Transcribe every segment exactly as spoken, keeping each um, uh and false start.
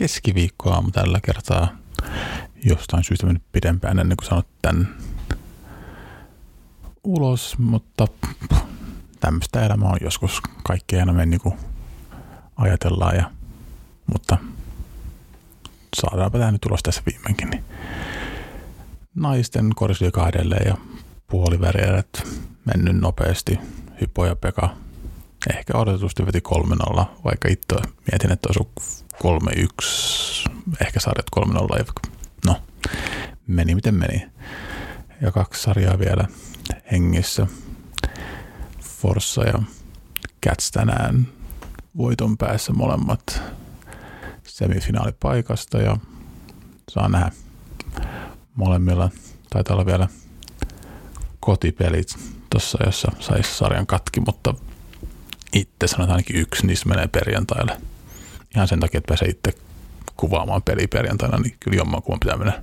keskiviikkoaamu tällä kertaa. Jostain syystä mennyt pidempään ennen kuin sanot tämän ulos, mutta tämmöistä elämää on joskus. Kaikki aina me niin kuin ajatellaan, ja, mutta saadaanpa tämä nyt ulos tässä viimeinkin. Niin. Naisten korisliiga edelleen ja puolivärierät mennyt nopeasti. Hypo ja Pekaa ehkä odotetusti veti kolme nolla, vaikka itse mietin, että osu kolme yksi, ehkä sarjat kolme nolla. No, meni miten meni. Ja kaksi sarjaa vielä hengissä. Forssa ja Catz tänään voiton päässä molemmat semifinaalipaikasta, ja saa nähdä, molemmilla taitaa olla vielä kotipelit tuossa, jossa saisi sarjan katki, mutta itse sanotaan ainakin yksi niistä menee perjantaille. Ihan sen takia, että pääsee itse kuvaamaan peliä perjantaina, niin kyllä jommankumman pitää mennä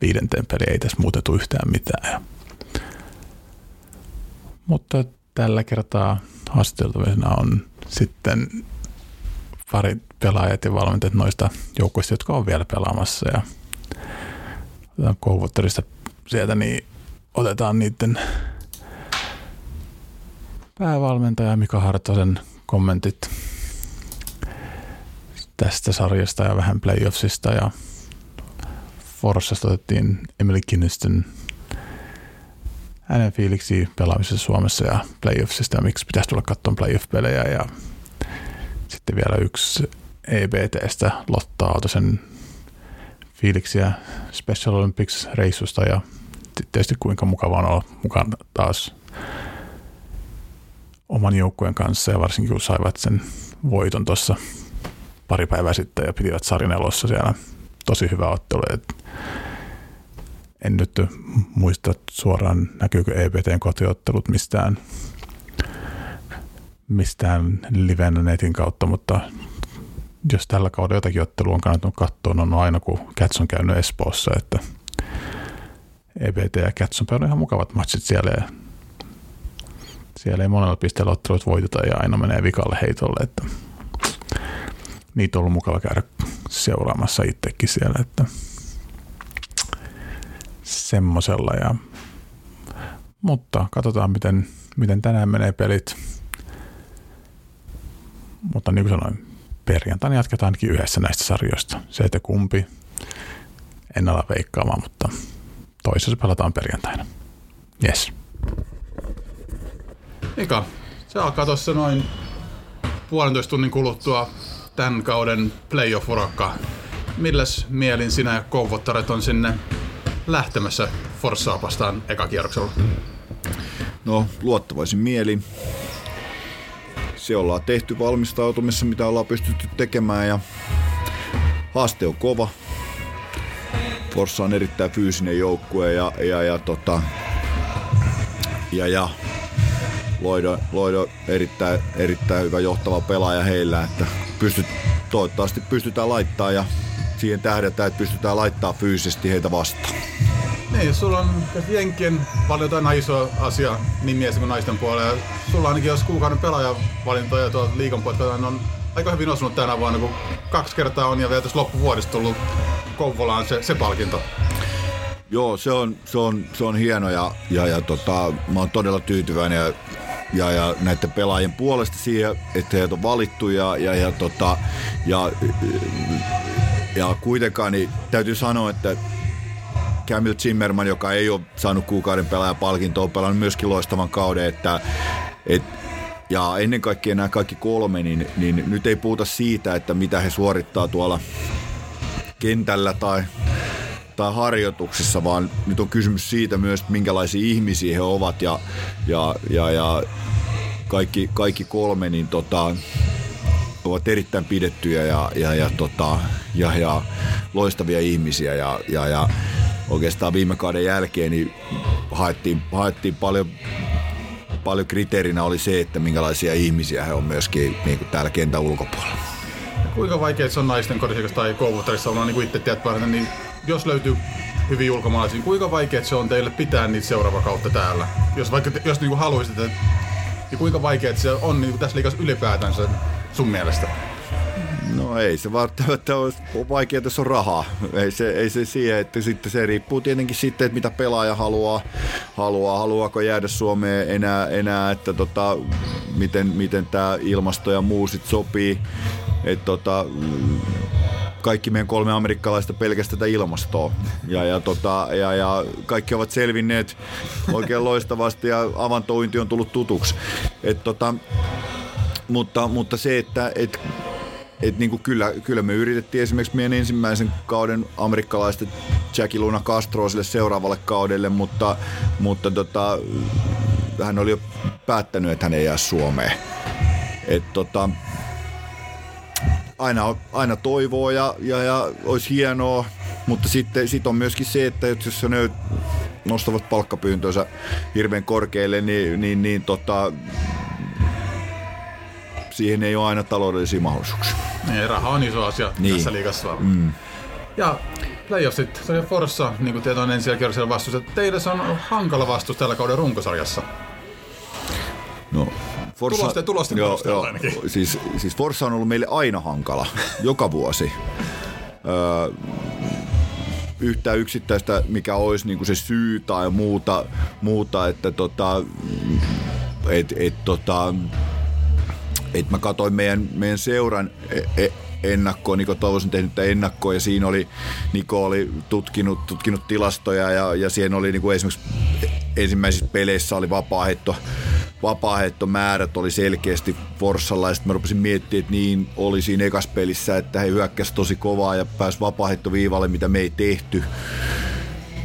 viidenteen peliin. Ei tässä muuten tule yhtään mitään. Mutta tällä kertaa haastateltavana on sitten pari pelaajat ja valmentajat noista joukkoista, jotka on vielä pelaamassa. Ja Kouvotterista sieltä niin otetaan niiden päävalmentaja Mika Hartosen kommentit tästä sarjasta ja vähän playoffsista, ja Forssasta otettiin Emily Kiniston hänen fiiliksiä pelaamisessa Suomessa ja playoffsista ja miksi pitäisi tulla katsomaan playoff-pelejä, ja sitten vielä yksi E B T:stä Lotta Autosen fiiliksiä Special Olympics -reissusta ja tietysti kuinka mukava on olla mukana taas oman joukkueen kanssa, ja varsinkin kun saivat sen voiton tuossa pari päivää sitten ja pitivät Sarinelossa siellä tosi hyvä ottelu. Et en nyt muista suoraan, näkyykö E B T:n kotiottelut mistään, mistään livenä netin kautta, mutta jos tällä kaudella jotakin ottelua on kannattanut katsoa, on aina kun Catz on käynyt Espoossa, että E B T ja Catz on pelannut ihan mukavat matsit siellä, ja siellä ei monella pisteellä ottelut voiteta ja aina menee vikalle heitolle, että niitä on ollut mukava käydä seuraamassa itsekin siellä, että semmosella. Ja mutta katsotaan miten, miten tänään menee pelit, mutta niin kuin sanoin, perjantaina jatketaankin yhdessä näistä sarjoista. Se, että kumpi, en ala veikkaamaan, mutta toisessa pelataan perjantaina. Jes. Mika, se alkaa tuossa noin puolentoista tunnin kuluttua tämän kauden playoff-urakka. Milläs mielin sinä ja Kouvottaret on sinne lähtemässä Forssaa vastaan ekakierroksella? No, luottavaisin mielin. Se ollaan tehty valmistautumissa, mitä ollaan pystytty tekemään, ja haaste on kova. Forssa on erittäin fyysinen joukkue ja, ja, ja, tota, ja, ja Loido, Loido erittäin, erittäin hyvä johtava pelaaja heillä, että pystyt, toivottavasti pystytään laittaa ja siihen tähdätään, että pystytään laittaa fyysisesti heitä vastaan. Niin, sulla on jenkin paljon jotain isoa asiaa niin mies kuin naisten puolella. Sulla ainakin jos kuukauden pelaajavalintoja tuolta liigan puolella on aika hyvin osunut tänä vuonna, kun kaksi kertaa on ja vielä tässä loppuvuodesta tullut Kouvolaan se, se palkinto. Joo, se on, se on, se on hieno ja, ja, ja tota, mä oon todella tyytyväinen ja, ja, ja näiden pelaajien puolesta siihen, että heitä on valittu ja, ja, ja, tota, ja, ja kuitenkaan niin täytyy sanoa, että Camille Zimmerman, joka ei ole saanut kuukauden pelaajapalkintoa, on pelannut myöskin loistavan kauden. Että, et, ja ennen kaikkea nämä kaikki kolme, niin, niin nyt ei puhuta siitä, että mitä he suorittaa tuolla kentällä tai, tai harjoituksissa, vaan nyt on kysymys siitä myös, että minkälaisia ihmisiä he ovat. Ja, ja, ja, ja kaikki, kaikki kolme niin tota, ovat erittäin pidettyjä ja, ja, ja, tota, ja, ja loistavia ihmisiä. Ja, ja, ja, Oikeastaan viime kauden jälkeen niin haettiin, haettiin paljon, paljon kriteerinä oli se, että minkälaisia ihmisiä he on myöskin niin kuin täällä kentän ulkopuolella. Kuinka vaikea se on naisten korisliigassa tai Kouvottarissa ollaan, niin kuin itse tiedät parhaiten, niin jos löytyy hyvin ulkomaalaisia, niin kuinka vaikea se on teille pitää niitä seuraava kautta täällä? Jos, vaikka, jos niin kuin haluaisit, niin kuinka vaikea se on niin kuin tässä liigassa ylipäätänsä sun mielestä? No ei se välttämättä ole vaikea, jos on rahaa. Ei se, ei se siihen, että sitten se riippuu tietenkin sitten, että mitä pelaaja haluaa, haluaa haluaako jäädä Suomeen enää, enää että tota, miten, miten tämä ilmasto ja muu sit sopii. Että tota, kaikki meidän kolme amerikkalaista pelkästään tätä ilmastoa. Ja, ja, tota, ja, ja kaikki ovat selvinneet oikein loistavasti ja avantouinti on tullut tutuksi. Et tota, mutta, mutta se, että... Et, Et niinku kyllä, kyllä me yritettiin esimerkiksi meidän ensimmäisen kauden amerikkalaista Jackie Luna Castroa sille seuraavalle kaudelle, mutta, mutta tota, hän oli jo päättänyt, että hän ei jää Suomeen. Et tota, aina, aina toivoo ja, ja, ja olisi hienoa, mutta sitten sit on myöskin se, että jos sä nöyt, nostavat palkkapyyntönsä hirveän korkealle, niin, niin, niin tota, siihen ei ole aina taloudellisia mahdollisuuksia. Niin, raha on iso asia niin. Tässä liigassa. Mm. Ja playoffsit, se oli Forssa, niin kuin tietoinen ensi jälkeen vastuus. Teillä se on hankala vastuus tällä kauden runkosarjassa. No, Forssa, tulosten tulosten joo, joo, ainakin. Siis, siis Forssa on ollut meille aina hankala, joka vuosi. Öö, yhtään yksittäistä, mikä olisi niin kuin se syy tai muuta, muuta että tota... Et, et, tota Et mä katsoin meidän, meidän seuran ennakkoa, Niko Toivos on tehnyt tämän ennakkoa ja siinä oli, Niko oli tutkinut, tutkinut tilastoja ja, ja siinä oli niin kuin esimerkiksi ensimmäisissä peleissä oli vapaaheitto, vapaaheittomäärät oli selkeästi Forssalla ja sitten mä rupesin miettimään, että niin oli siinä ekas pelissä, että he hyökkäsivät tosi kovaa ja pääsi vapaaheittoviivalle, mitä me ei tehty.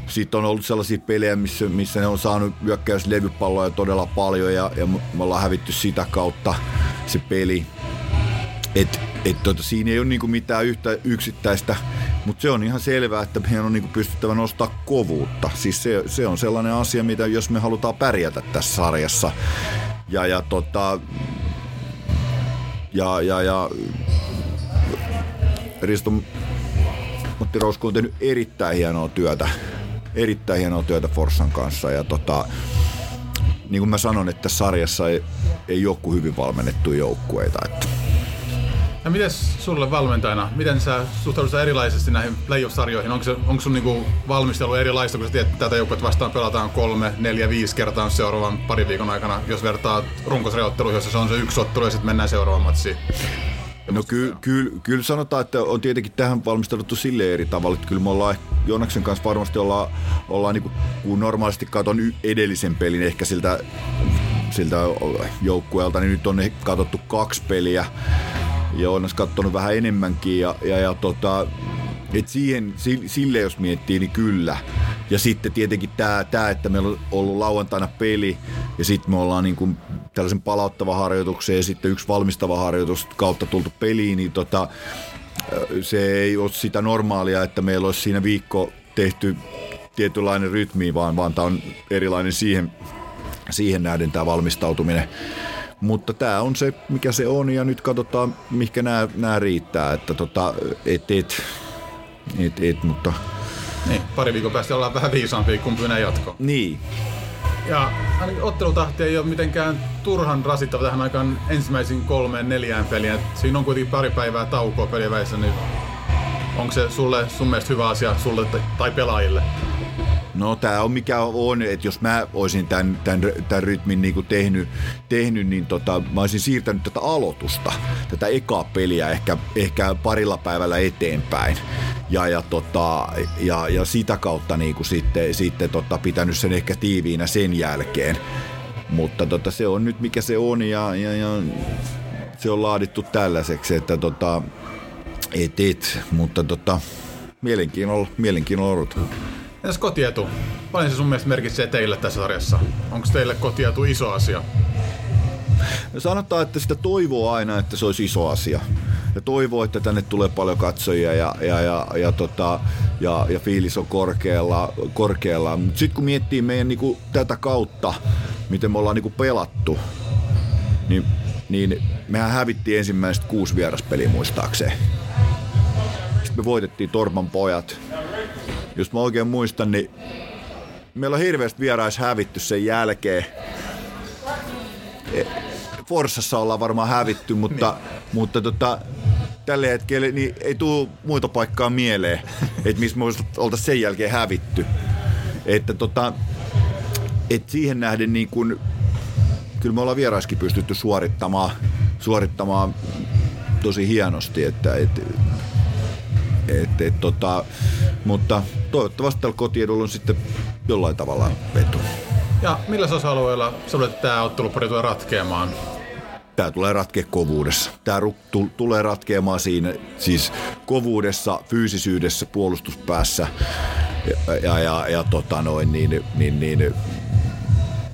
Sitten on ollut sellaisia pelejä, missä, missä ne on saanut hyökkäyslevypalloja todella paljon ja, ja me ollaan hävitty sitä kautta se peli. Et, et, tota, siinä ei ole niinku mitään yhtä yksittäistä, mutta se on ihan selvää, että meidän on niinku pystyttävä nostamaan kovuutta. Siis se, se on sellainen asia, mitä jos me halutaan pärjätä tässä sarjassa. Ja, ja, tota, ja, ja, ja Risto Mottirousko on tehnyt erittäin hienoa työtä. Erittäin hienoa työtä Forssan kanssa ja tota, niin kuin mä sanon, että sarjassa ei, ei ole kuin hyvin valmennettuja joukkueita. Että. Ja mites sulle valmentajana, miten sä suhtaudut erilaisesti näihin playoff-sarjoihin? Onko, se, onko sun niinku valmistelu erilaista, kun sä tiedät, että tätä joukkuetta vastaan pelataan kolme, neljä, viisi kertaa seuraavan parin viikon aikana, jos vertaa runkosarjaotteluihin, jossa se on se yksi ottelu ja sitten mennään seuraavaan matsiin? No kyllä ky, ky sanotaan, että on tietenkin tähän valmistauduttu silleen eri tavalla, että kyllä me ollaan Joonaksen kanssa varmasti ollaan, ollaan niin kuin, kun normaalisti katon edellisen pelin ehkä siltä, siltä joukkueelta, niin nyt on katsottu kaksi peliä ja Joonas katsonut vähän enemmänkin ja, ja, ja tota, et siihen, sille jos miettii, niin kyllä. Ja sitten tietenkin tämä, tää, että meillä on ollut lauantaina peli ja sitten me ollaan niin kuin tällaisen palauttava harjoituksen ja sitten yksi valmistava harjoitus kautta tultu peliin, niin tota, se ei ole sitä normaalia, että meillä olisi siinä viikko tehty tietynlainen rytmi, vaan, vaan tämä on erilainen siihen, siihen nähden tämä valmistautuminen. Mutta tämä on se, mikä se on ja nyt katsotaan, mihinkä nämä, nämä riittää, että tota, et, et, et, et, mutta... Niin, pari viikon päästä ollaan vähän viisaampia, kun pyynä jatkoon. Niin. Ja ottelutahti ei ole mitenkään turhan rasittava tähän aikaan ensimmäisiin kolmeen neljään peliin. Et siinä on kuitenkin pari päivää taukoa pelien välissä, niin onko se sulle, sun mielestä hyvä asia sulle tai pelaajille? No tää on mikä on, että jos mä olisin tämän, tämän, tämän rytmin niinku tehnyt, tehnyt, niin tota, mä olisin siirtänyt tätä aloitusta, tätä ekaa peliä ehkä, ehkä parilla päivällä eteenpäin. Ja, ja, tota, ja, ja sitä kautta niinku sitten, sitten tota, pitänyt sen ehkä tiiviinä sen jälkeen. Mutta tota, se on nyt mikä se on ja, ja, ja se on laadittu tällaiseksi, että tota, et, et, mutta tota, mielenkiinnolla, mielenkiinnolla odotan. Entäs kotietu? Paljon se sun mielestä merkitsee teille tässä sarjassa? Onko teille kotietu iso asia? Sanotaan, että sitä toivoo aina, että se olisi iso asia. Ja toivoo, että tänne tulee paljon katsojia ja, ja, ja, ja, tota, ja, ja fiilis on korkealla. korkealla. Mutta sitten kun miettii meidän niinku, tätä kautta, miten me ollaan niinku, pelattu, niin, niin mehän hävittiin ensimmäiset kuusi vieraspeliä muistaakseen. Sitten me voitettiin Tornion Pojat. Jos mä oikein muistan, niin meillä on hirveästi vierais hävitty sen jälkeen. Forssassa ollaan varmaan hävitty, mutta, mutta tota, tällä hetkellä niin ei tule muuta paikkaa mieleen, että missä me oltaisiin sen jälkeen hävitty. Että tota, et siihen nähden niin kun, kyllä me ollaan vieraiskin pystytty suorittamaan, suorittamaan tosi hienosti, että et, et, et, tota, mutta toivottavasti tällä kotiedulla on sitten jollain tavalla veto. Ja millä osa-alueella sinulle tämä ottelupari tulee ratkeamaan? Tämä tulee ratkea kovuudessa. Tämä ru- tulee ratkeamaan siinä siis kovuudessa, fyysisyydessä, puolustuspäässä ja, ja, ja, ja tota noin niin, niin, niin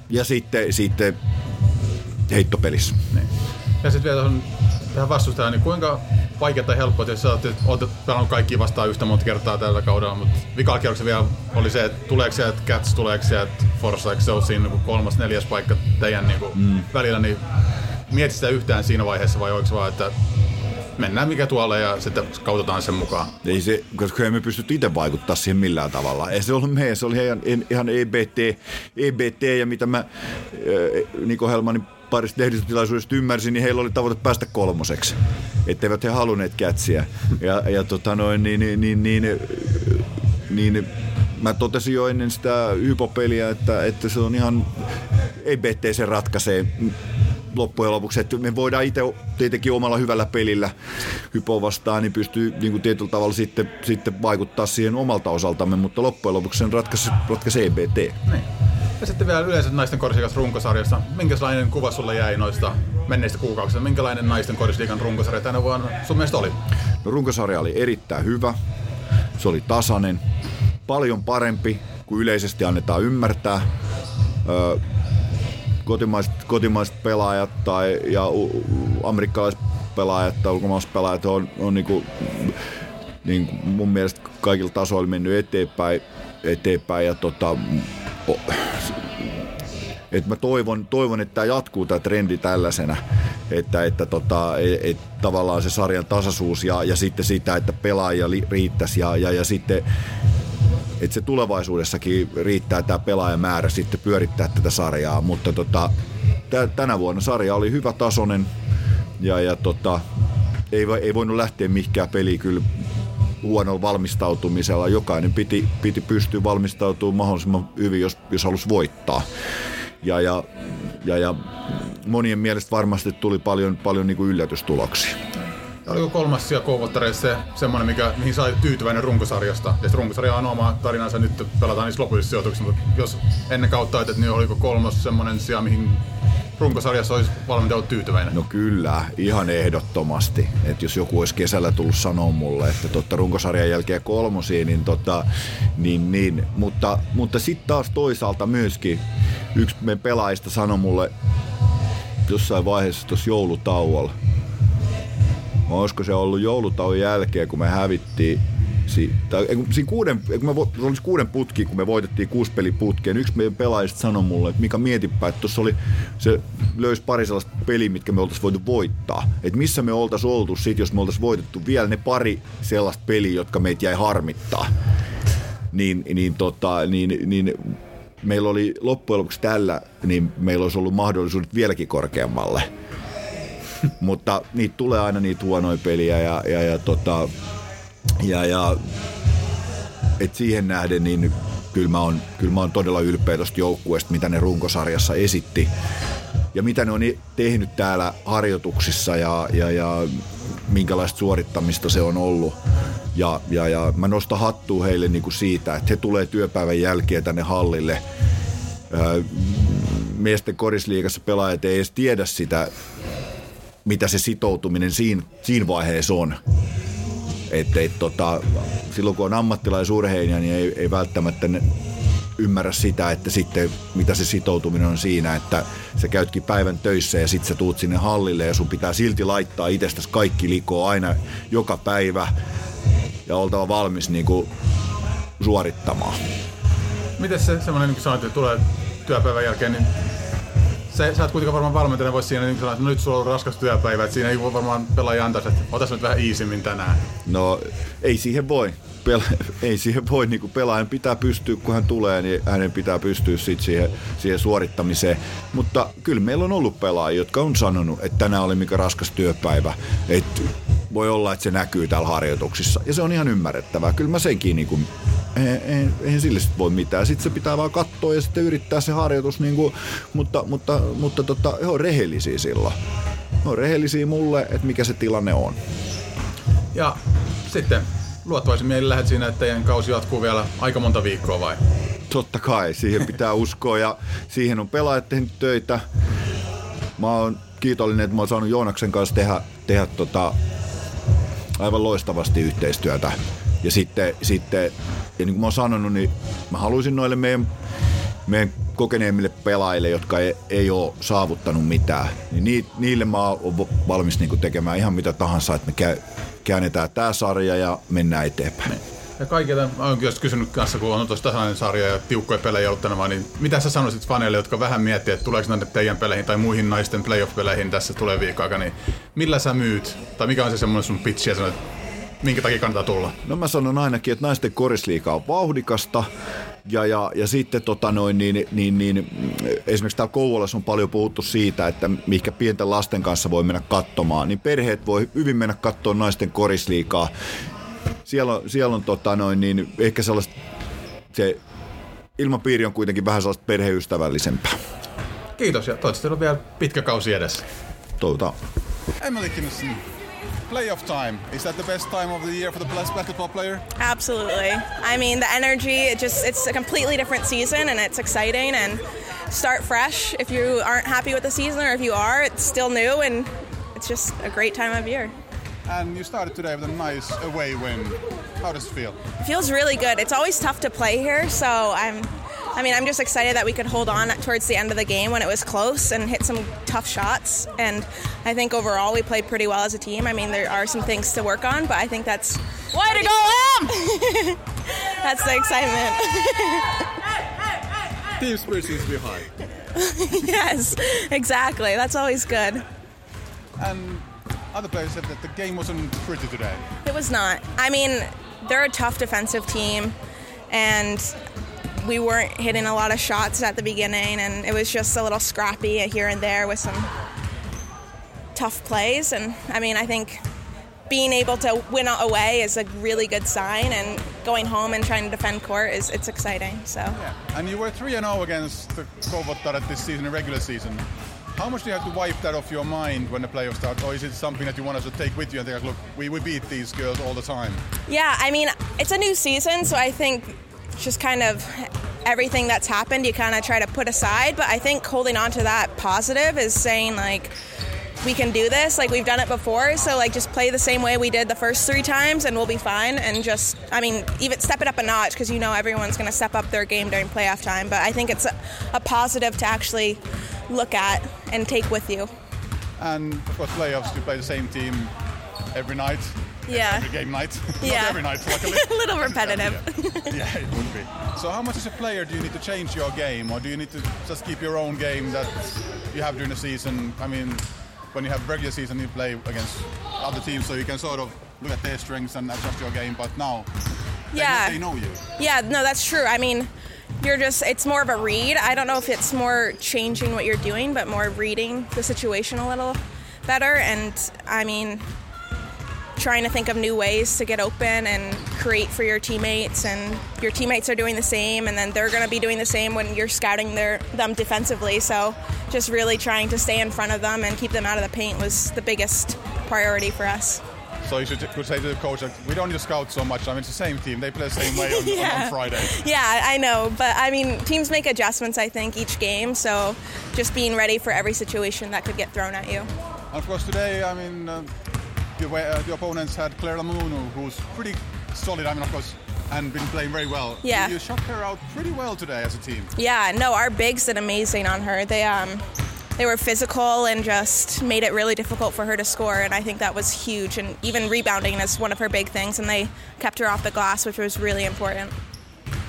ja sitten, sitten heittopelissä. Niin. Ja sitten vielä tuohon tähän vastustajaan, niin kuinka vaikeaa tai helppoa, jos sä olet pelannut kaikki vastaan yhtä monta kertaa tällä kaudella, mutta vikalla kierroksella vielä oli se, että tuleeko sieltä Catz, tuleeko sieltä Forssa, eikö se ole siinä kolmas, neljäs paikka teidän niin kuin mm. välillä, niin mietit sitä yhtään siinä vaiheessa vai oliko vaan, että mennään mikä tuolla ja sitten kautotaan sen mukaan? Ei se, koska emme pystytty itse vaikuttaa siihen millään tavalla. Ei se ollut meidän, se oli ihan, ihan E B T, E B T ja mitä mä Niko Helmanin parissa lehdistötilaisuudesta ymmärsin, niin heillä oli tavoite päästä kolmoseksi. Etteivät he halunneet Catziä. Ja, ja tota noin, niin, niin, niin, niin, niin mä totesin jo ennen sitä Hypo-peliä, että, että se on ihan E B T sen ratkaisee loppujen lopuksi, että me voidaan itse tietenkin omalla hyvällä pelillä Hypo vastaan, niin pystyy niin kuin tietyllä tavalla sitten, sitten vaikuttaa siihen omalta osaltamme, mutta loppujen lopuksi sen ratkaisi E B T. Niin. Ja sitten vielä yleensä naisten korisliigan runkosarjasta. Minkälainen kuva sulle jäi noista menneistä kuukausista? Minkälainen naisten korisliigan runkosarja tänä vuonna sun mielestä oli? No, runkosarja oli erittäin hyvä. Se oli tasainen. Paljon parempi kuin yleisesti annetaan ymmärtää. Öö, Kotimaiset, kotimaiset pelaajat tai, ja amerikkalaiset pelaajat tai ulkomaalaiset pelaajat on, on niin kuin, niin kuin mun mielestä kaikilla tasoilla mennyt eteenpäin. eteenpäin ja tota, oh, et mä toivon, toivon, että tämä jatkuu tämä trendi tällaisena, että, että tota, et, et tavallaan se sarjan tasaisuus ja, ja sitten sitä, että pelaajia riittäisi ja, ja, ja sitten että se tulevaisuudessakin riittää tämä pelaajamäärä sitten pyörittää tätä sarjaa, mutta tota, t- tänä vuonna sarja oli hyvä tasoinen ja, ja tota, ei, ei voinut lähteä mihinkään peliin kyllä huonolla valmistautumisella. Jokainen piti, piti pystyä valmistautumaan mahdollisimman hyvin, jos, jos halusi voittaa. Ja, ja, ja, ja monien mielestä varmasti tuli paljon, paljon niin kuin yllätystuloksia. Oliko kolmas sija Kouvottareissa se semmoinen, mikä, mihin sai tyytyväinen runkosarjasta? Ja runkosarja on oma tarinansa, nyt pelataan niissä lopullisissa sijoituksissa, mutta jos ennen kautta ajattelet, niin oliko kolmas semmoinen sija, mihin runkosarjassa olisi valmiita ollut tyytyväinen? No kyllä, ihan ehdottomasti. Että jos joku olisi kesällä tullut sanoa mulle, että totta, runkosarjan jälkeen kolmosia, niin tota, niin, niin. Mutta, mutta sitten taas toisaalta myöskin yksi meidän pelaajista sanoi mulle jossain vaiheessa tuossa joulutauolla, olisiko se ollut joulutauon jälkeen, kun me hävittiin, tai, siinä kuuden, kun me, se olisi kuuden putki, kun me voitettiin kuusi peliputkeen, yksi meidän pelaajista sanoi mulle, että Mika, mietipä, että tuossa oli, se löysi pari sellaista peliä, mitkä me oltaisiin voitu voittaa. Että missä me oltaisiin oltu sit, jos me oltaisiin voitettu vielä ne pari sellaista peliä, jotka meitä jäi harmittaa. Niin, niin, tota, niin, niin meillä oli loppujen lopuksi tällä, niin meillä olisi ollut mahdollisuudet vieläkin korkeammalle. Mutta niitä tulee aina niitä huonoja peliä ja, ja, ja, tota, ja, ja et siihen nähden niin kyllä mä oon, kyllä mä oon todella ylpeä tosta joukkueesta, mitä ne runkosarjassa esitti ja mitä ne on tehnyt täällä harjoituksissa ja, ja, ja minkälaista suorittamista se on ollut. Ja, ja, ja mä nostan hattua heille niin kuin siitä, että he tulee työpäivän jälkeen tänne hallille. Öö, miesten korisliigassa pelaajat ei edes tiedä sitä, mitä se sitoutuminen siinä, siinä vaiheessa on. Et, et, tota, silloin kun on ammattilaisurheilija, niin ei, ei välttämättä ymmärrä sitä, että sitten, mitä se sitoutuminen on siinä, että sä käytkin päivän töissä ja sitten sä tuut sinne hallille ja sun pitää silti laittaa itsestäsi kaikki likoa aina joka päivä ja oltava valmis niin kuin suorittamaan. Miten se semmoinen, niin kuin sanoit, että tulee työpäivän jälkeen, niin Sä, sä et kuitenkaan varmaan valmentajana voisi siinä niin sanoa, että no nyt sulla on raskas työpäivä, että siinä ei voi varmaan pelaaja antaisi, että otas nyt vähän iisimmin tänään. No ei siihen voi. Pela- ei siihen voi. Niin pelaajan pitää pystyä, kun hän tulee, niin hänen pitää pystyä sit siihen, siihen suorittamiseen. Mutta kyllä meillä on ollut pelaajia, jotka on sanonut, että tänään oli mikä raskas työpäivä. Että voi olla, että se näkyy täällä harjoituksissa. Ja se on ihan ymmärrettävää. Kyllä mä senkin, niin kuin, eihän, eihän sille sit voi mitään. Sitten se pitää vaan katsoa ja sitten yrittää se harjoitus, niin kuin, mutta, mutta, mutta tota, he on rehellisiä silloin. He on rehellisiä mulle, että mikä se tilanne on. Ja sitten luottavaisin mielin lähdet siinä, että teidän kausi jatkuu vielä aika monta viikkoa vai? Totta kai, siihen pitää uskoa ja siihen on pelaajat tehnyt töitä. Mä oon kiitollinen, että mä oon saanut Joonaksen kanssa tehdä, tehdä tota, aivan loistavasti yhteistyötä. Ja sitten, sitten ja niin kuin mä oon sanonut, niin mä haluaisin noille meidän, meidän kokeneemmille pelaajille, jotka ei, ei ole saavuttanut mitään, niin niille mä oon valmis niin kuin tekemään ihan mitä tahansa, että me käy, käännetään tää sarja ja mennään eteenpäin. Ja kaikille, mä oon kyllä kysynyt kanssa, kun on tuossa tasainen sarja ja tiukkoja pelejä ollut tänä vaan, niin mitä sä sanoisit faneille, jotka vähän miettii, että tuleeko näitä teidän peleihin tai muihin naisten playoff-peleihin tässä tuleviin aikaan, niin millä sä myyt, tai mikä on se semmoinen sun pitch ja sanoit, minkä takia kannattaa tulla? No mä sanon ainakin, että naisten korisliiga on vauhdikasta, ja, ja, ja sitten tota noin, niin, niin, niin, esimerkiksi täällä Kouvolassa on paljon puhuttu siitä, että mihinkä pienten lasten kanssa voi mennä katsomaan, niin perheet voi hyvin mennä katsomaan naisten korisliigaa. Siellä on, siellä on tota noin, niin ehkä sellaista, se ilmapiiri on kuitenkin vähän sellaista perheystävällisempää. Kiitos ja toivottavasti on vielä pitkä kausi edessä. Toivotaan. Emily Kiniston, playoff time. Is that the best time of the year for the basketball player? Absolutely. I mean the energy, it just, it's a completely different season and it's exciting and start fresh. If you aren't happy with the season or if you are, it's still new and it's just a great time of year. And you started today with a nice away win. How does it feel? It feels really good. It's always tough to play here, so I'm I mean, I'm just excited that we could hold on towards the end of the game when it was close and hit some tough shots. And I think overall we played pretty well as a team. I mean, there are some things to work on, but I think that's... Way to go, Em! That's the excitement. Team spirit seems to be high. Yes, exactly. That's always good. And... Other players said that the game wasn't pretty today. It was not. I mean, they're a tough defensive team, and we weren't hitting a lot of shots at the beginning, and it was just a little scrappy here and there with some tough plays. And, I mean, I think being able to win away is a really good sign, and going home and trying to defend court, is it's exciting. So. Yeah. And you were three and oh against the Kouvottaret this season, the regular season. How much do you have to wipe that off your mind when the playoffs start? Or is it something that you want us to take with you and think, look, we, we beat these girls all the time? Yeah, I mean, it's a new season, so I think just kind of everything that's happened, you kind of try to put aside. But I think holding on to that positive is saying, like, we can do this. Like, we've done it before, so, like, just play the same way we did the first three times and we'll be fine. And just, I mean, even step it up a notch because you know everyone's going to step up their game during playoff time. But I think it's a, a positive to actually look at and take with you. And for playoffs, you play the same team every night? Yeah. Every game night? Yeah. Not every night, luckily. A little repetitive. Yeah. Yeah, it would be. So how much as a player do you need to change your game, or do you need to just keep your own game that you have during the season? I mean, when you have regular season, you play against other teams, so you can sort of look at their strengths and adjust your game, but now yeah. they, they know you. Yeah, no, that's true. I mean... You're just, it's more of a read. I don't know if it's more changing what you're doing, but more reading the situation a little better. And, I mean, trying to think of new ways to get open and create for your teammates. And your teammates are doing the same, and then they're going to be doing the same when you're scouting their, them defensively. So just really trying to stay in front of them and keep them out of the paint was the biggest priority for us. So you should, could say to the coach, like, we don't need to scout so much. I mean, it's the same team. They play the same way on, yeah. on, on Friday. Yeah, I know. But, I mean, teams make adjustments, I think, each game. So just being ready for every situation that could get thrown at you. And, of course, today, I mean, uh, the, way, uh, the opponents had Claire Lamouno, who's pretty solid, I mean, of course, and been playing very well. Yeah. You shot her out pretty well today as a team. Yeah, no, our bigs did amazing on her. They, um... They were physical and just made it really difficult for her to score, and I think that was huge. And even rebounding is one of her big things, and they kept her off the glass, which was really important.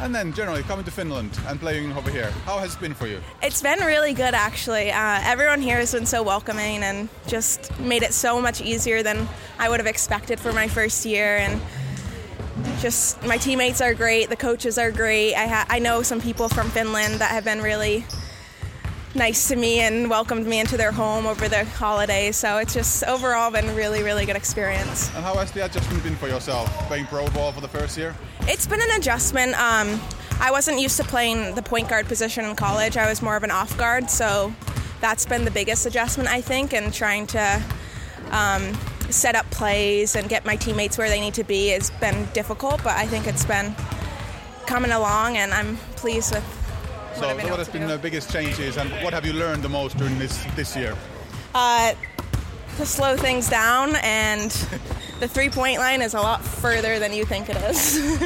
And then generally coming to Finland and playing over here, how has it been for you? It's been really good, actually. Uh, everyone here has been so welcoming and just made it so much easier than I would have expected for my first year. And just my teammates are great, the coaches are great. I, ha- I know some people from Finland that have been really... nice to me and welcomed me into their home over the holidays. So it's just overall been a really, really good experience. And how has the adjustment been for yourself, playing pro ball for the first year? It's been an adjustment. Um, I wasn't used to playing the point guard position in college. I was more of an off guard, so that's been the biggest adjustment, I think, and trying to um, set up plays and get my teammates where they need to be has been difficult, but I think it's been coming along, and I'm pleased with what so, I've been so what has been do. the biggest changes, and what have you learned the most during this, this year? Uh, to slow things down, and the three-point line is a lot further than you think it is.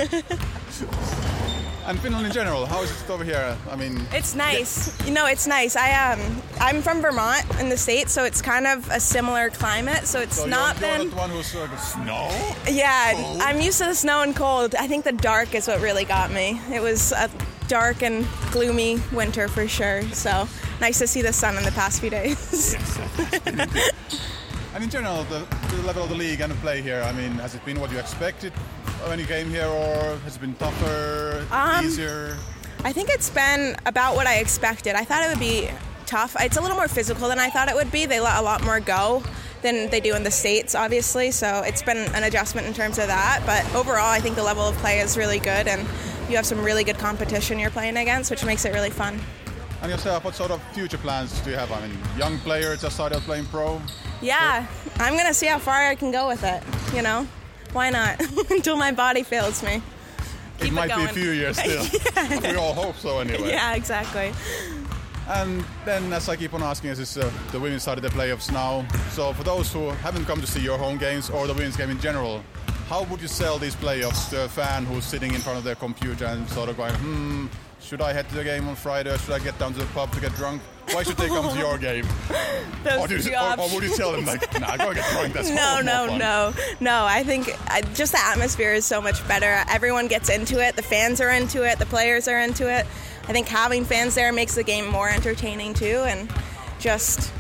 And Finland in general, how is it over here? I mean, it's nice. Yeah. You know, it's nice. I um, I'm from Vermont in the States, so it's kind of a similar climate. So it's so not you're, been. You're the one who's sort of snow. Yeah, cold. I'm used to the snow and cold. I think the dark is what really got me. It was a dark and gloomy winter for sure. So nice to see the sun in the past few days. Yes, and in general, the, the level of the league and the play here. I mean, has it been what you expected when you came here, or has it been tougher, um, easier? I think it's been about what I expected. I thought it would be tough. It's a little more physical than I thought it would be. They let a lot more go than they do in the States, obviously, so it's been an adjustment in terms of that. But overall, I think the level of play is really good, and you have some really good competition you're playing against, which makes it really fun. And yourself, what sort of future plans do you have? I mean, young player just started playing pro. Yeah, so I'm going to see how far I can go with it, you know? Why not? Until my body fails me. Keep it might it going. Be a few years still. Yeah. We all hope so anyway. Yeah, exactly. And then, as I keep on asking, is uh, the women started the playoffs now. So for those who haven't come to see your home games or the women's game in general, how would you sell these playoffs to a fan who's sitting in front of their computer and sort of going, hmm, should I head to the game on Friday? Should I get down to the pub to get drunk? Why should they come to your game? Or, do you, or, or would you tell them, like, nah, go get drunk, that's no, no, more fun. No, no. I think I, just the atmosphere is so much better. Everyone gets into it. The fans are into it. The players are into it. I think having fans there makes the game more entertaining, too. And just,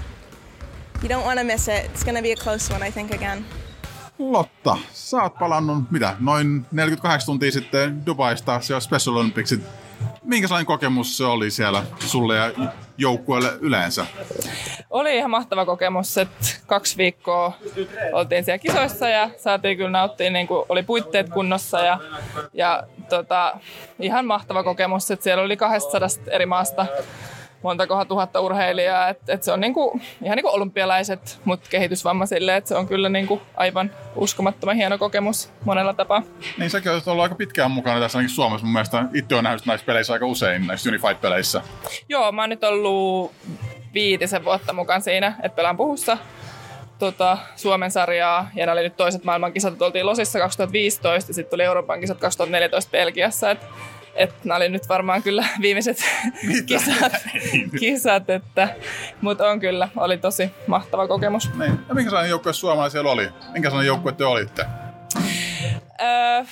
you don't want to miss it. It's going to be a close one, I think, again. Lotta, sä oot palannut, mitä, noin neljäkymmentäkahdeksan tuntia sitten Dubaista siellä Special Olympicsit. Minkälainen kokemus se oli siellä sulle ja joukkueelle yleensä? Oli ihan mahtava kokemus, että kaksi viikkoa oltiin siellä kisoissa ja saatiin kyllä nauttia, niin kuin oli puitteet kunnossa. Ja, ja tota, ihan mahtava kokemus, että siellä oli kaksisataa eri maasta montakohan tuhatta urheilijaa. Et, et se on niinku, ihan niin kuin olympialaiset, mutta kehitysvammaisille. Et se on kyllä niinku aivan uskomattoman hieno kokemus monella tapaa. Niin, säkin olet ollut aika pitkään mukana tässä ainakin Suomessa. Mun mielestä itse olen nähnyt näissä peleissä aika usein, näissä Unified-peleissä. Joo, mä oon nyt ollut viitisen vuotta mukana siinä, että pelaan puhussa tota, Suomen sarjaa. Ja nämä oli nyt toiset maailmankisat. Oltiin Losissa kaksituhattaviisitoista ja sitten tuli Euroopan kisat kaksituhattaneljätoista Belgiassa. Et, Että nämä oli nyt varmaan kyllä viimeiset kisat, kisat mutta on kyllä, oli tosi mahtava kokemus. Niin. Ja minkä sellainen joukkue suomalaisia oli? Minkä sellainen joukkue te olitte? Öö,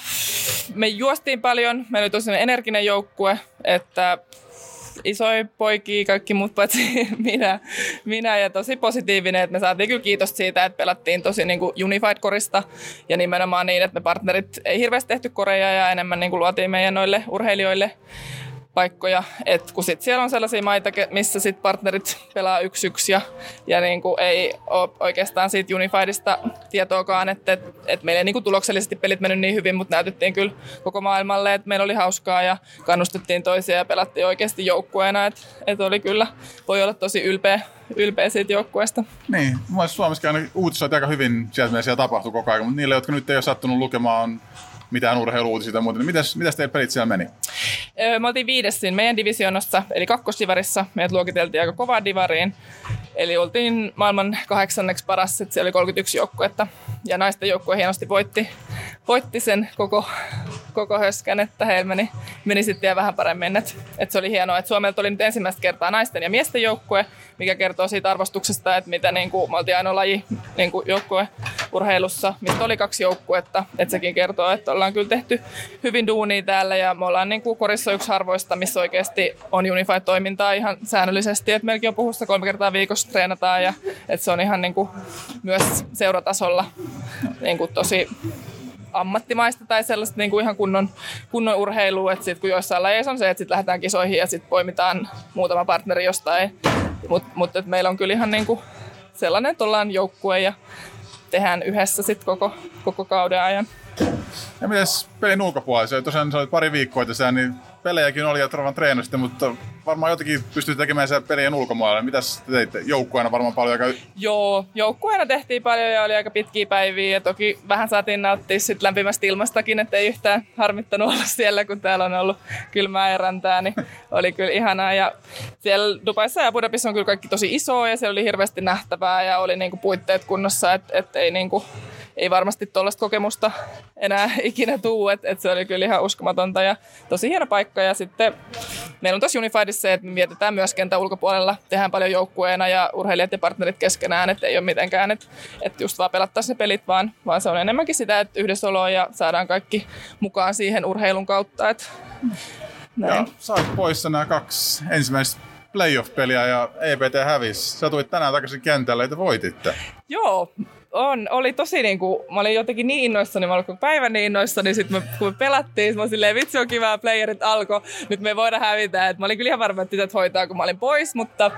me juostiin paljon, meillä oli tosi energinen joukkue, että isoja poikia, kaikki muut paitsi minä, minä ja tosi positiivinen, että me saatiin kyllä kiitosta siitä, että pelattiin tosi niin kuin Unified-korista ja nimenomaan niin, että me partnerit ei hirveästi tehty koreja ja enemmän niin kuin luotiin meidän noille urheilijoille paikkoja, että kun sit siellä on sellaisia maita, missä sit partnerit pelaa yksi yksi ja, ja niin kuin ei ole oikeastaan siitä Unifiedista tietoakaan, että et, et meillä ei niin kuin tuloksellisesti pelit mennyt niin hyvin, mutta näytettiin kyllä koko maailmalle, että meillä oli hauskaa ja kannustettiin toisia ja pelattiin oikeasti joukkueena, että et oli kyllä, voi olla tosi ylpeä, ylpeä siitä joukkueesta. Niin, mun mielestä Suomessakin aina uutisoit aika hyvin sieltä, mitä siellä tapahtui koko ajan, mutta niille, jotka nyt ei ole sattunut lukemaan mitään urheilu-uutisia ja muuta, niin mitäs, mitäs teidän pelit siellä meni? Me oltiin viides siinä meidän divisionossa, eli kakkosdivarissa. Meidät luokiteltiin aika kovaan divariin. Eli oltiin maailman kahdeksanneksi paras, että siellä oli kolmekymmentäyksi joukkuetta. Ja naisten joukkue hienosti voitti, voitti sen koko, koko höskän, että heillä meni, meni sitten vähän paremmin. Et, et se oli hienoa, että Suomelta oli nyt ensimmäistä kertaa naisten ja miesten joukkue, mikä kertoo siitä arvostuksesta, että mitä niin kuin, me oltiin ainoa laji niin kuin joukkue urheilussa, mistä oli kaksi joukkuetta. Että sekin kertoo, että ollaan kyllä tehty hyvin duunia täällä ja me ollaan niin kuin korissa yksi harvoista, missä oikeasti on Unified-toimintaa ihan säännöllisesti. Et meilläkin on puhussa kolme kertaa viikossa treenataan ja että se on ihan niin kuin, myös seuratasolla niin kuin, tosi ammattimaista tai sellaista niin kuin ihan kunnon, kunnon urheilua, että sit kun joissain lajeissa on se, että sit lähdetään kisoihin ja sit poimitaan muutama partneri jostain Mutta mut, meillä on kyllä ihan niinku sellainen, että ollaan joukkue ja tehdään yhdessä sit koko, koko kauden ajan. Ja mites pelin ulkopuolella? Tosiaan sä olit pari viikkoa tässä, niin pelejäkin oli ja varmaan treenasitte, mutta varmaan jotenkin pystyt tekemään sen pelien ulkomailla. Mitäs te teitte? Joukkueena varmaan paljon? Aika... Joo, joukkueena tehtiin paljon ja oli aika pitkiä päiviä ja toki vähän saatiin nauttia sit lämpimästä ilmastakin, ettei yhtään harmittanut olla siellä, kun täällä on ollut kylmää ja räntää, niin oli kyllä ihanaa. Ja siellä Dubaissa ja Abu Dhabissa on kyllä kaikki tosi isoa ja siellä oli hirveästi nähtävää ja oli niinku puitteet kunnossa, että et ei niinku... Ei varmasti tuollaista kokemusta enää ikinä tule, että et se oli kyllä ihan uskomatonta ja tosi hieno paikka. Ja sitten meillä on tosi Unifidissa se, että me mietitään myös kentän ulkopuolella, tehdään paljon joukkueena ja urheilijat ja partnerit keskenään, että ei ole mitenkään, että et just vaan pelattaisiin ne pelit, vaan, vaan se on enemmänkin sitä, että yhdessä oloa ja saadaan kaikki mukaan siihen urheilun kautta. Et, ja saat poissa nämä kaksi ensimmäistä playoff-peliä ja E B T hävisi. Sä tulit tänään takaisin kentälle, että voititte. Joo. On, oli tosi niinku, mä olin jotenkin niin innoissani, mä olin koko päivän niin innoissani, sit mä, kun me pelattiin, sit mä olin silleen, vitsi on kivää, playerit alkoi, nyt me ei voida hävitä. Et mä olin kyllä ihan varma, että tytöt hoitaa, kun mä olin pois, mutta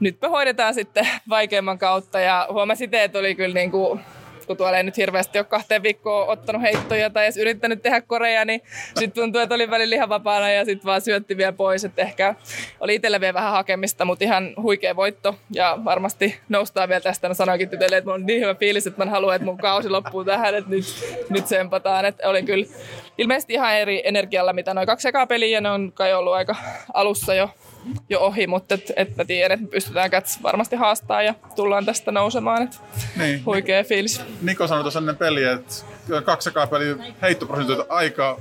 nyt me hoidetaan sitten vaikeamman kautta. Ja huomasin, että oli kyllä niinku, kun tuolla ei nyt hirveästi ole kahteen viikkoon ottanut heittoja tai edes yrittänyt tehdä koreja, niin sitten tuntui, että oli välillä ihan vapaana ja sitten vaan syötti vielä pois. Et ehkä oli itsellä vielä vähän hakemista, mutta ihan huikea voitto ja varmasti noustaan vielä tästä. Mä sanoinkin tytölle, että mulla on niin hyvä fiilis, että mä haluan, että mun kausi loppuu tähän, että nyt, nyt sempataan. Et oli kyllä ilmeisesti ihan eri energialla, mitä noin kaksi ekaa peliä, ja ne on kai ollut aika alussa jo, jo ohi, mutta et, et mä tiedän, että me pystytään Catz varmasti haastaa ja tullaan tästä nousemaan. Et niin. Huikea fiilis. Niko sanoi tuossa ennen peliä, että kaksi ekaa peliä heittoprosentit aika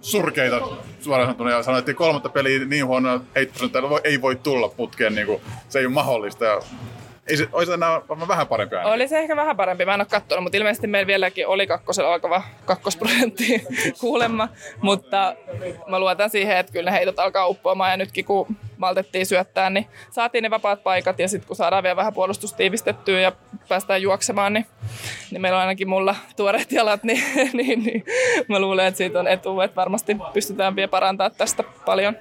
surkeita suoraan sanottuna. Ja sanoi, että kolmatta peliä niin huonoa heittoprosenteilla ei voi tulla putkeen. Niin kuin, se ei ole mahdollista. Ja ei se, olisi enää vähän parempi aina. Oli se ehkä vähän parempi. Mä en ole katsonut, mutta ilmeisesti meillä vieläkin oli kakkosella alkava kakkosprosentti kuulemma. Mutta mä luotan siihen, että kyllä ne heitot alkaa uppoamaan ja nytkin kun maltettiin syöttää, niin saatiin ne vapaat paikat ja sitten kun saadaan vielä vähän puolustusta tiivistettyä ja päästään juoksemaan, niin, niin meillä on ainakin mulla tuoreet jalat, niin, niin, niin mä luulen, että siitä on etu, että varmasti pystytään vielä parantamaan tästä paljon.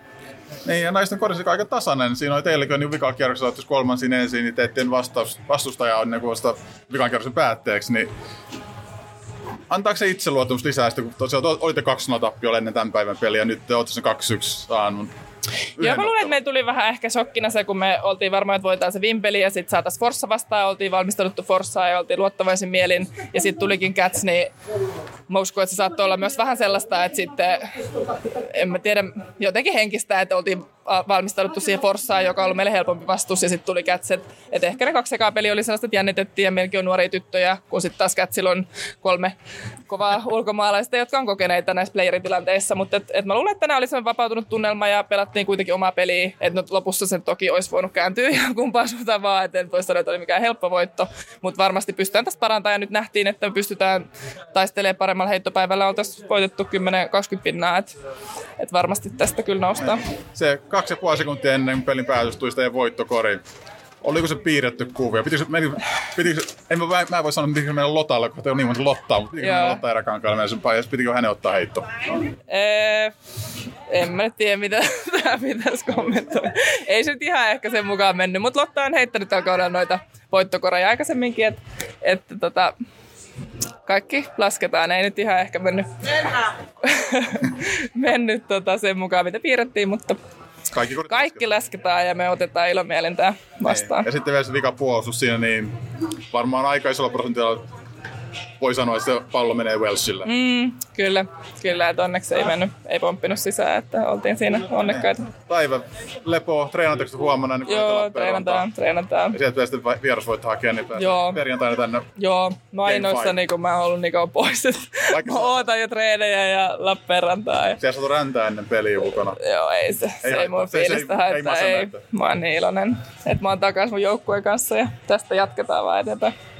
Niin, ja naisten korisliiga aika tasainen. Siinä oli teilläkin niin vikan kierroksella, että jos kolmansin ensin, niin teidän vastustaja on niin vasta vikan kierroksen päätteeksi. Niin antaako se itseluottamus lisää, kun tosiaan olitte kaksi nolla tappiolla ennen tämän päivän peliä ja nyt te olette sen kaksi yksi saanut? Joo, mä luulen, että meillä tuli vähän ehkä shokkina se, kun me oltiin varmaan, että voitetaan se Vimpeli ja sitten saataisiin Forssa vastaan ja oltiin valmistauduttu Forssaa ja oltiin luottavaisin mielin ja sitten tulikin Catz, niin mä uskon, että se saattoi olla myös vähän sellaista, että sitten en mä tiedä, jotenkin henkistä, että oltiin valmistauduttu siihen Forssaan, joka on ollut meille helpompi vastus ja sitten tuli Catz, että ehkä ne kaksi ekaa peli oli sellaista, että jännitettiin ja meilläkin on nuoria tyttöjä, kun sitten taas Catzilla on kolme kovaa ulkomaalaista, jotka on kokeneita näissä playeritilanteissa, mutta et, et mä luulen, että tänään oli sellainen vapautunut tunnelma ja pelattu niin kuitenkin omaa peliä, että lopussa sen toki olisi voinut kääntyä ja kumpaan suuntaan vaan, että en voi sanoa, että oli mikään helppo voitto, mutta varmasti pystytään tässä parantamaan ja nyt nähtiin, että me pystytään taistelemaan paremmalla heittopäivällä, on tässä voitettu kymmenen kaksikymmentä pinnaa, että et varmasti tästä kyllä noustaan. Se kaksi ja puoli sekuntia ennen pelin päätöstuista ja voittokori. Oliko se piirretty kuvia? Pitikö, pitikö, en mä, mä en voi sanoa, että pitikö meillä Lotalle, kun ei ole niin monta Lottaa, mutta pitikö meillä Lotta Eräkankaalla mennä sen päin, pitikö hänen ottaa heitto? Ee, en mä tiedä, mitä tämä pitäisi kommentoida. Ei se nyt ihan ehkä sen mukaan mennyt, mutta Lotta on heittänyt tällä kaudella noita voittokoreja aikaisemminkin, että et, tota, kaikki lasketaan. Ei nyt ihan ehkä mennyt, mennyt tota, sen mukaan, mitä piirrettiin, mutta... Kaikki, Kaikki lasketaan ja me otetaan ilomielin tää vastaan. Ei. Ja sitten vielä se vikapuolustus siinä, niin varmaan aika isolla prosentilla voi sanoa, että se pallo menee Welshille. Mm, kyllä, kyllä, että onneksi ei mennyt, ei pomppinut sisään, että oltiin siinä onnekkaita. Päivä lepo, treenatteko te huomenna? Niin joo, treenataan, treenataan. Ja sieltä vielä sitten vieras voit hakea, niin päästään perjantaina tänne. Joo, mä ainoissani, niin kun mä oon ollut Nikon pois, että mä ootan jo treenejä ja Lappeenrantaa. Ja... Siellä saatu räntää ennen peliä mukana. Joo, ei se, ei, ei mun fiilistä haittaa, ei, ei, ei. Mä oon niin iloinen, että mä oon takas mun joukkueen kanssa ja tästä jatketaan vaan eteenpäin.